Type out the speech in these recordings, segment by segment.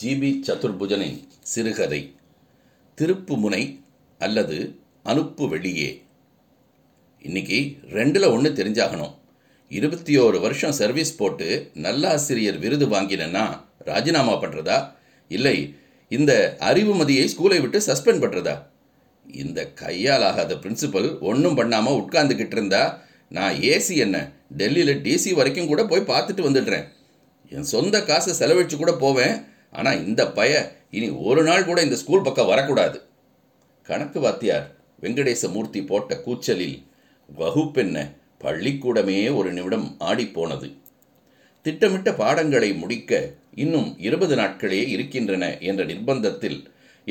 GB சதுர்புஜனின் சிறுகதை திருப்புமுனை அல்லது அனுப்பு வெளியே. இன்னைக்கு 2ல் 1 தெரிஞ்சாகணும். 21 வருஷம் சர்வீஸ் போட்டு நல்ல ஆசிரியர் விருது வாங்கினேன்னா ராஜினாமா பண்ணுறதா, இல்லை இந்த அறிவுமதியை ஸ்கூலை விட்டு சஸ்பெண்ட் பண்ணுறதா? இந்த கையால் ஆகாத பிரின்சிபல் ஒன்றும் பண்ணாமல் உட்கார்ந்துக்கிட்டு இருந்தா நான் ஏசி என்ன டெல்லியில் டிசி வரைக்கும் கூட போய் பார்த்துட்டு வந்துடுறேன், என் சொந்த காசை செலவழித்து கூட போவேன், ஆனால் இந்த பய இனி ஒரு நாள் கூட இந்த ஸ்கூல் பக்கம் வரக்கூடாது. கணக்கு வாத்தியார் வெங்கடேசமூர்த்தி போட்ட கூச்சலில் வகுப்பென்ன பள்ளிக்கூடமே ஒரு நிமிடம் ஆடிப்போனது. திட்டமிட்ட பாடங்களை முடிக்க இன்னும் 20 நாட்களே இருக்கின்றன என்ற நிர்பந்தத்தில்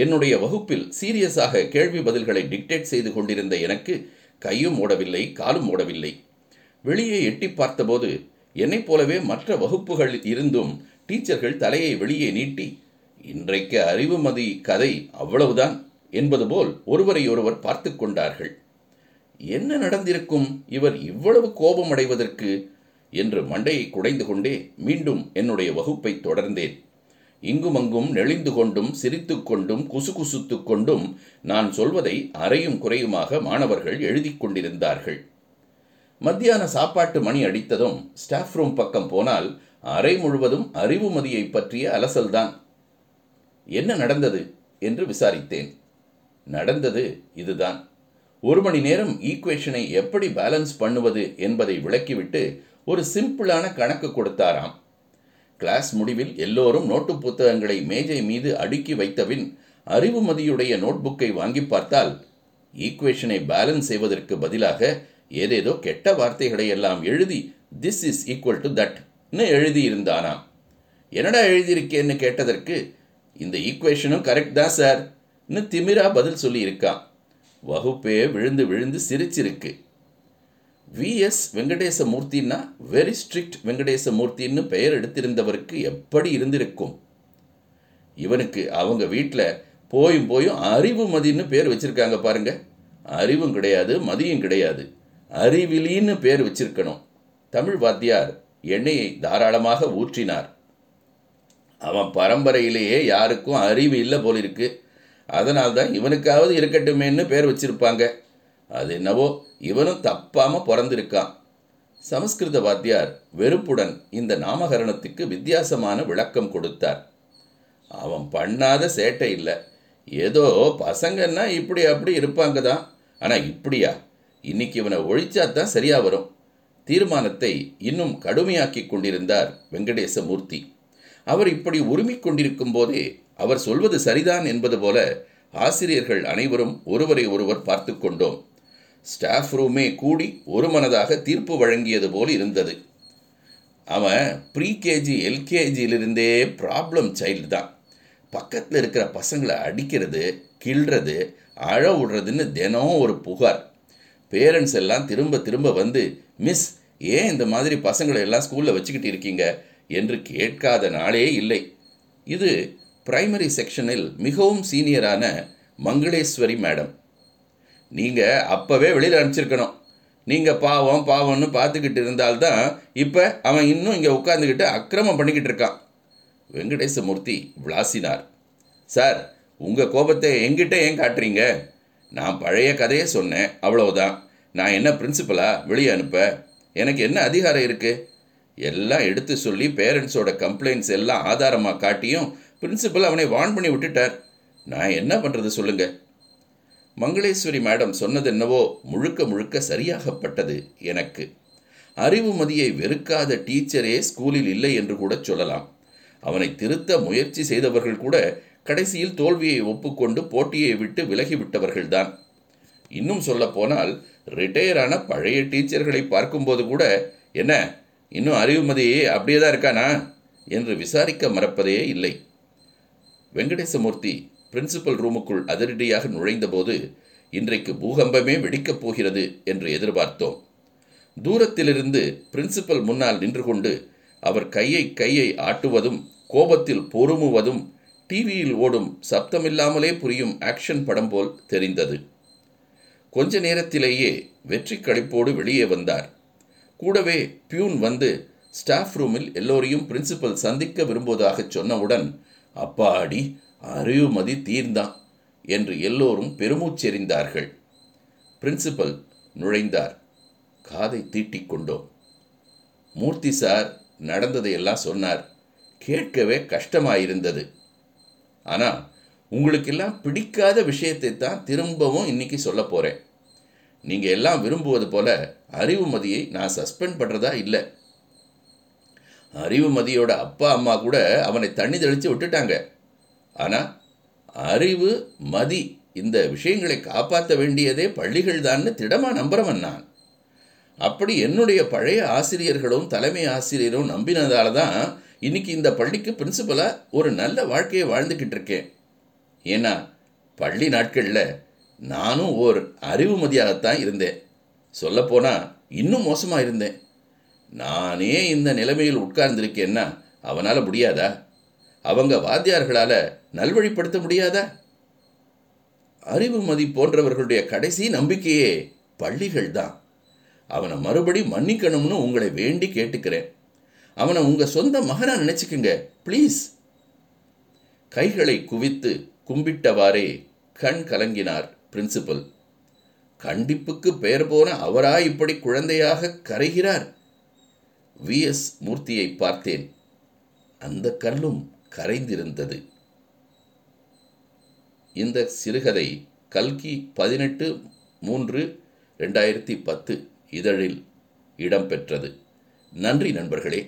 என்னுடைய வகுப்பில் சீரியஸாக கேள்வி பதில்களை டிக்டேட் செய்து கொண்டிருந்த எனக்கு கையும் ஓடவில்லை, காலும் ஓடவில்லை. வெளியே எட்டி பார்த்தபோது என்னைப் போலவே மற்ற வகுப்புகள் இருந்தும் டீச்சர்கள் தலையை வெளியே நீட்டி இன்றைக்கு அறிவுமதி கதை அவ்வளவுதான் என்பது போல் ஒருவரையொருவர் பார்த்து கொண்டார்கள். என்ன நடந்திருக்கும், இவர் இவ்வளவு கோபம் அடைவதற்கு என்று மண்டையை குடைந்து கொண்டே மீண்டும் என்னுடைய வகுப்பை தொடர்ந்தேன். இங்குமங்கும் நெளிந்து கொண்டும் சிரித்து கொண்டும் குசுகுசுத்து கொண்டும் நான் சொல்வதை அறையும் குறையுமாக மாணவர்கள் எழுதி கொண்டிருந்தார்கள். மத்தியான சாப்பாட்டு மணி அடித்ததும் ஸ்டாஃப் ரூம் பக்கம் போனால் அறை முழுவதும் அறிவுமதியை பற்றிய அலசல்தான். என்ன நடந்தது என்று விசாரித்தேன். நடந்தது இதுதான். 1 மணி நேரம் ஈக்குவேஷனை எப்படி பேலன்ஸ் பண்ணுவது என்பதை விளக்கிவிட்டு ஒரு சிம்பிளான கணக்கு கொடுத்தாராம். கிளாஸ் முடிவில் எல்லோரும் நோட்டு புத்தகங்களை மேஜை மீது அடுக்கி வைத்தபின் அறிவுமதியுடைய நோட்புக்கை வாங்கி பார்த்தால் ஈக்குவேஷனை பேலன்ஸ் செய்வதற்கு பதிலாக ஏதேதோ கெட்ட வார்த்தைகளை எல்லாம் எழுதி திஸ் இஸ் ஈக்குவல் டு தட்னு எழுதியிருந்தானாம். என்னடா எழுதியிருக்கேன்னு கேட்டதற்கு இந்த ஈக்குவேஷனும் கரெக்ட் தான் சார்னு திமிரா பதில் சொல்லியிருக்கான். வகுப்பே விழுந்து விழுந்து சிரிச்சிருக்கு. விஎஸ் வெங்கடேசமூர்த்தின்னா வெரி ஸ்ட்ரிக்ட் வெங்கடேசமூர்த்தின்னு பெயர் எடுத்திருந்தவருக்கு எப்படி இருந்திருக்கும்? இவனுக்கு அவங்க வீட்டில் போயும் போயும் அறிவுமதின்னு பேர் வச்சுருக்காங்க பாருங்க. அறிவும் கிடையாது, மதியும் கிடையாது, அறிவிலின்னு பேர் வச்சிருக்கணும். தமிழ் வாத்தியார் எண்ணெயை தாராளமாக ஊற்றினார். அவன் பரம்பரையிலேயே யாருக்கும் அறிவு இல்லை போலிருக்கு, அதனால்தான் இவனுக்காவது இருக்கட்டுமேன்னு பேர் வச்சிருப்பாங்க. அது என்னவோ இவனும் தப்பாமல் பிறந்திருக்கான். சமஸ்கிருத வாத்தியார் வெறுப்புடன் இந்த நாமகரணத்துக்கு வித்தியாசமான விளக்கம் கொடுத்தார். அவன் பண்ணாத சேட்டை இல்லை, ஏதோ பசங்கன்னா இப்படி அப்படி இருப்பாங்க தான், ஆனால் இப்படியா, இன்னைக்கு இவனை ஒழிச்சாத்தான் சரியா வரும். தீர்மானத்தை இன்னும் கடுமையாக்கி கொண்டிருந்தார் வெங்கடேசமூர்த்தி. அவர் இப்படி உரிமிக் கொண்டிருக்கும் போதே அவர் சொல்வது சரிதான் என்பது போல ஆசிரியர்கள் அனைவரும் ஒருவரை ஒருவர் பார்த்து கொண்டோம். ஸ்டாஃப் ரூமே கூடி ஒரு மனதாக தீர்ப்பு வழங்கியது போல் இருந்தது. அவன் ப்ரீகேஜி எல்கேஜியிலிருந்தே ப்ராப்ளம் சைல்டு தான். பக்கத்தில் இருக்கிற பசங்களை அடிக்கிறது, கிள்றது, அழ விடுறதுன்னு தினம் ஒரு புகார். பேரண்ட்ஸ் எல்லாம் திரும்ப திரும்ப வந்து மிஸ் ஏன் இந்த மாதிரி பசங்களை எல்லாம் ஸ்கூலில் வச்சுக்கிட்டு இருக்கீங்க என்று கேட்காத நாளே இல்லை. இது பிரைமரி செக்ஷனில் மிகவும் சீனியரான மங்களேஸ்வரி மேடம். நீங்கள் அப்போவே வெளியில் அனுப்பிச்சிருக்கணும், நீங்கள் பாவம் பாவம்னு பார்த்துக்கிட்டு இருந்தால்தான் இப்போ அவன் இன்னும் இங்கே உட்காந்துக்கிட்டு அக்கிரமம் பண்ணிக்கிட்டு இருக்கான். வெங்கடேசமூர்த்தி விளாசினார். சார், உங்கள் கோபத்தை எங்கிட்ட ஏன் காட்டுறீங்க? நான் பழைய கதையை சொன்னேன், அவ்வளவுதான். நான் என்ன பிரின்சிபலா வெளியே அனுப்ப? எனக்கு என்ன அதிகாரம் இருக்குது? எல்லாம் எடுத்து சொல்லி பேரண்ட்ஸோட கம்ப்ளைண்ட்ஸ் எல்லாம் ஆதாரமாக காட்டியும் பிரின்சிபல் அவனை வார்ன் பண்ணி விட்டுட்டார். நான் என்ன பண்ணுறது சொல்லுங்கள்? மங்களேஸ்வரி மேடம் சொன்னது என்னவோ முழுக்க முழுக்க சரியாகப்பட்டது. எனக்கு அறிவுமதியை வெறுக்காத டீச்சரே ஸ்கூலில் இல்லை என்று கூட சொல்லலாம். அவனை திருத்த முயற்சி செய்தவர்கள் கூட கடைசியில் தோல்வியை ஒப்புக்கொண்டு போட்டியை விட்டு விலகிவிட்டவர்கள்தான். இன்னும் சொல்லப்போனால் ரிட்டையரான பழைய டீச்சர்களை பார்க்கும்போது கூட என்ன இன்னும் அறிவுமதி அப்படியே தான் இருக்கானா என்று விசாரிக்க மறப்பதே இல்லை. வெங்கடேசமூர்த்தி பிரின்சிபல் ரூமுக்குள் அதிரடியாக நுழைந்தபோது இன்றைக்கு பூகம்பமே வெடிக்கப் போகிறது என்று எதிர்பார்த்தோம். தூரத்திலிருந்து பிரின்சிபல் முன்னால் நின்று கொண்டு அவர் கையை ஆட்டுவதும் கோபத்தில் பொறுமுவதும் டிவியில் ஓடும் சப்தமில்லாமலே புரியும் ஆக்ஷன் படம் போல் தெரிந்தது. கொஞ்ச நேரத்திலேயே வெற்றி களிப்போடு வெளியே வந்தார். கூடவே பியூன் வந்து ஸ்டாஃப் ரூமில் எல்லோரையும் பிரின்சிபல் சந்திக்க விரும்புவதாக சொன்னவுடன் அப்பாடி அறிவுமதி தீர்ந்தான் என்று எல்லோரும் பெருமூச்செறிந்தார்கள். பிரின்சிபல் நுழைந்தார். காதை தீட்டிக்கொண்டோம். மூர்த்தி சார் நடந்ததையெல்லாம் சொன்னார். கேட்கவே கஷ்டமாயிருந்தது. ஆனால் உங்களுக்கெல்லாம் பிடிக்காத விஷயத்தை தான் திரும்பவும் இன்னைக்கு சொல்ல போகிறேன். நீங்கள் எல்லாம் விரும்புவது போல அறிவுமதியை நான் சஸ்பெண்ட் பண்ணுறதா இல்லை. அறிவுமதியோட அப்பா அம்மா கூட அவனை தண்ணி தெளித்து விட்டுட்டாங்க. ஆனால் அறிவு மதி இந்த விஷயங்களை காப்பாற்ற வேண்டியதே பள்ளிகள் தான்னு திடமாக நம்புறவன் நான். அப்படி என்னுடைய பழைய ஆசிரியர்களும் தலைமை ஆசிரியரும் நம்பினதால தான் இன்றைக்கி இந்த பள்ளிக்கு பிரின்சிபலாக ஒரு நல்ல வாழ்க்கையை வாழ்ந்துக்கிட்டு இருக்கேன். ஏன்னா பள்ளி நாட்களில் நானும் ஓர் அறிவுமதியாகத்தான் இருந்தேன். சொல்லப்போனால் இன்னும் மோசமாக இருந்தேன். நானே இந்த நிலைமையில் உட்கார்ந்திருக்கேன்னா அவனால் முடியாதா? அவங்க வாத்தியார்களால் நல்வழிப்படுத்த முடியாதா? அறிவுமதி போன்றவர்களுடைய கடைசி நம்பிக்கையே பள்ளிகள் தான். அவனை மறுபடி மன்னிக்கணும்னு உங்களை வேண்டி கேட்டுக்கிறேன். அவனை உங்கள் சொந்த மகனா நினச்சிக்கங்க ப்ளீஸ். கைகளை குவித்து கும்பிட்டவாறே கண் கலங்கினார் பிரின்சிபல். கண்டிப்புக்கு பெயர் போன அவரா இப்படி குழந்தையாக கரைகிறார்? V.S. மூர்த்தியை பார்த்தேன். அந்த கல்லும் கரைந்திருந்தது. இந்த சிறுகதை கல்கி 18/3/2010 இதழில் இடம்பெற்றது. நன்றி நண்பர்களே.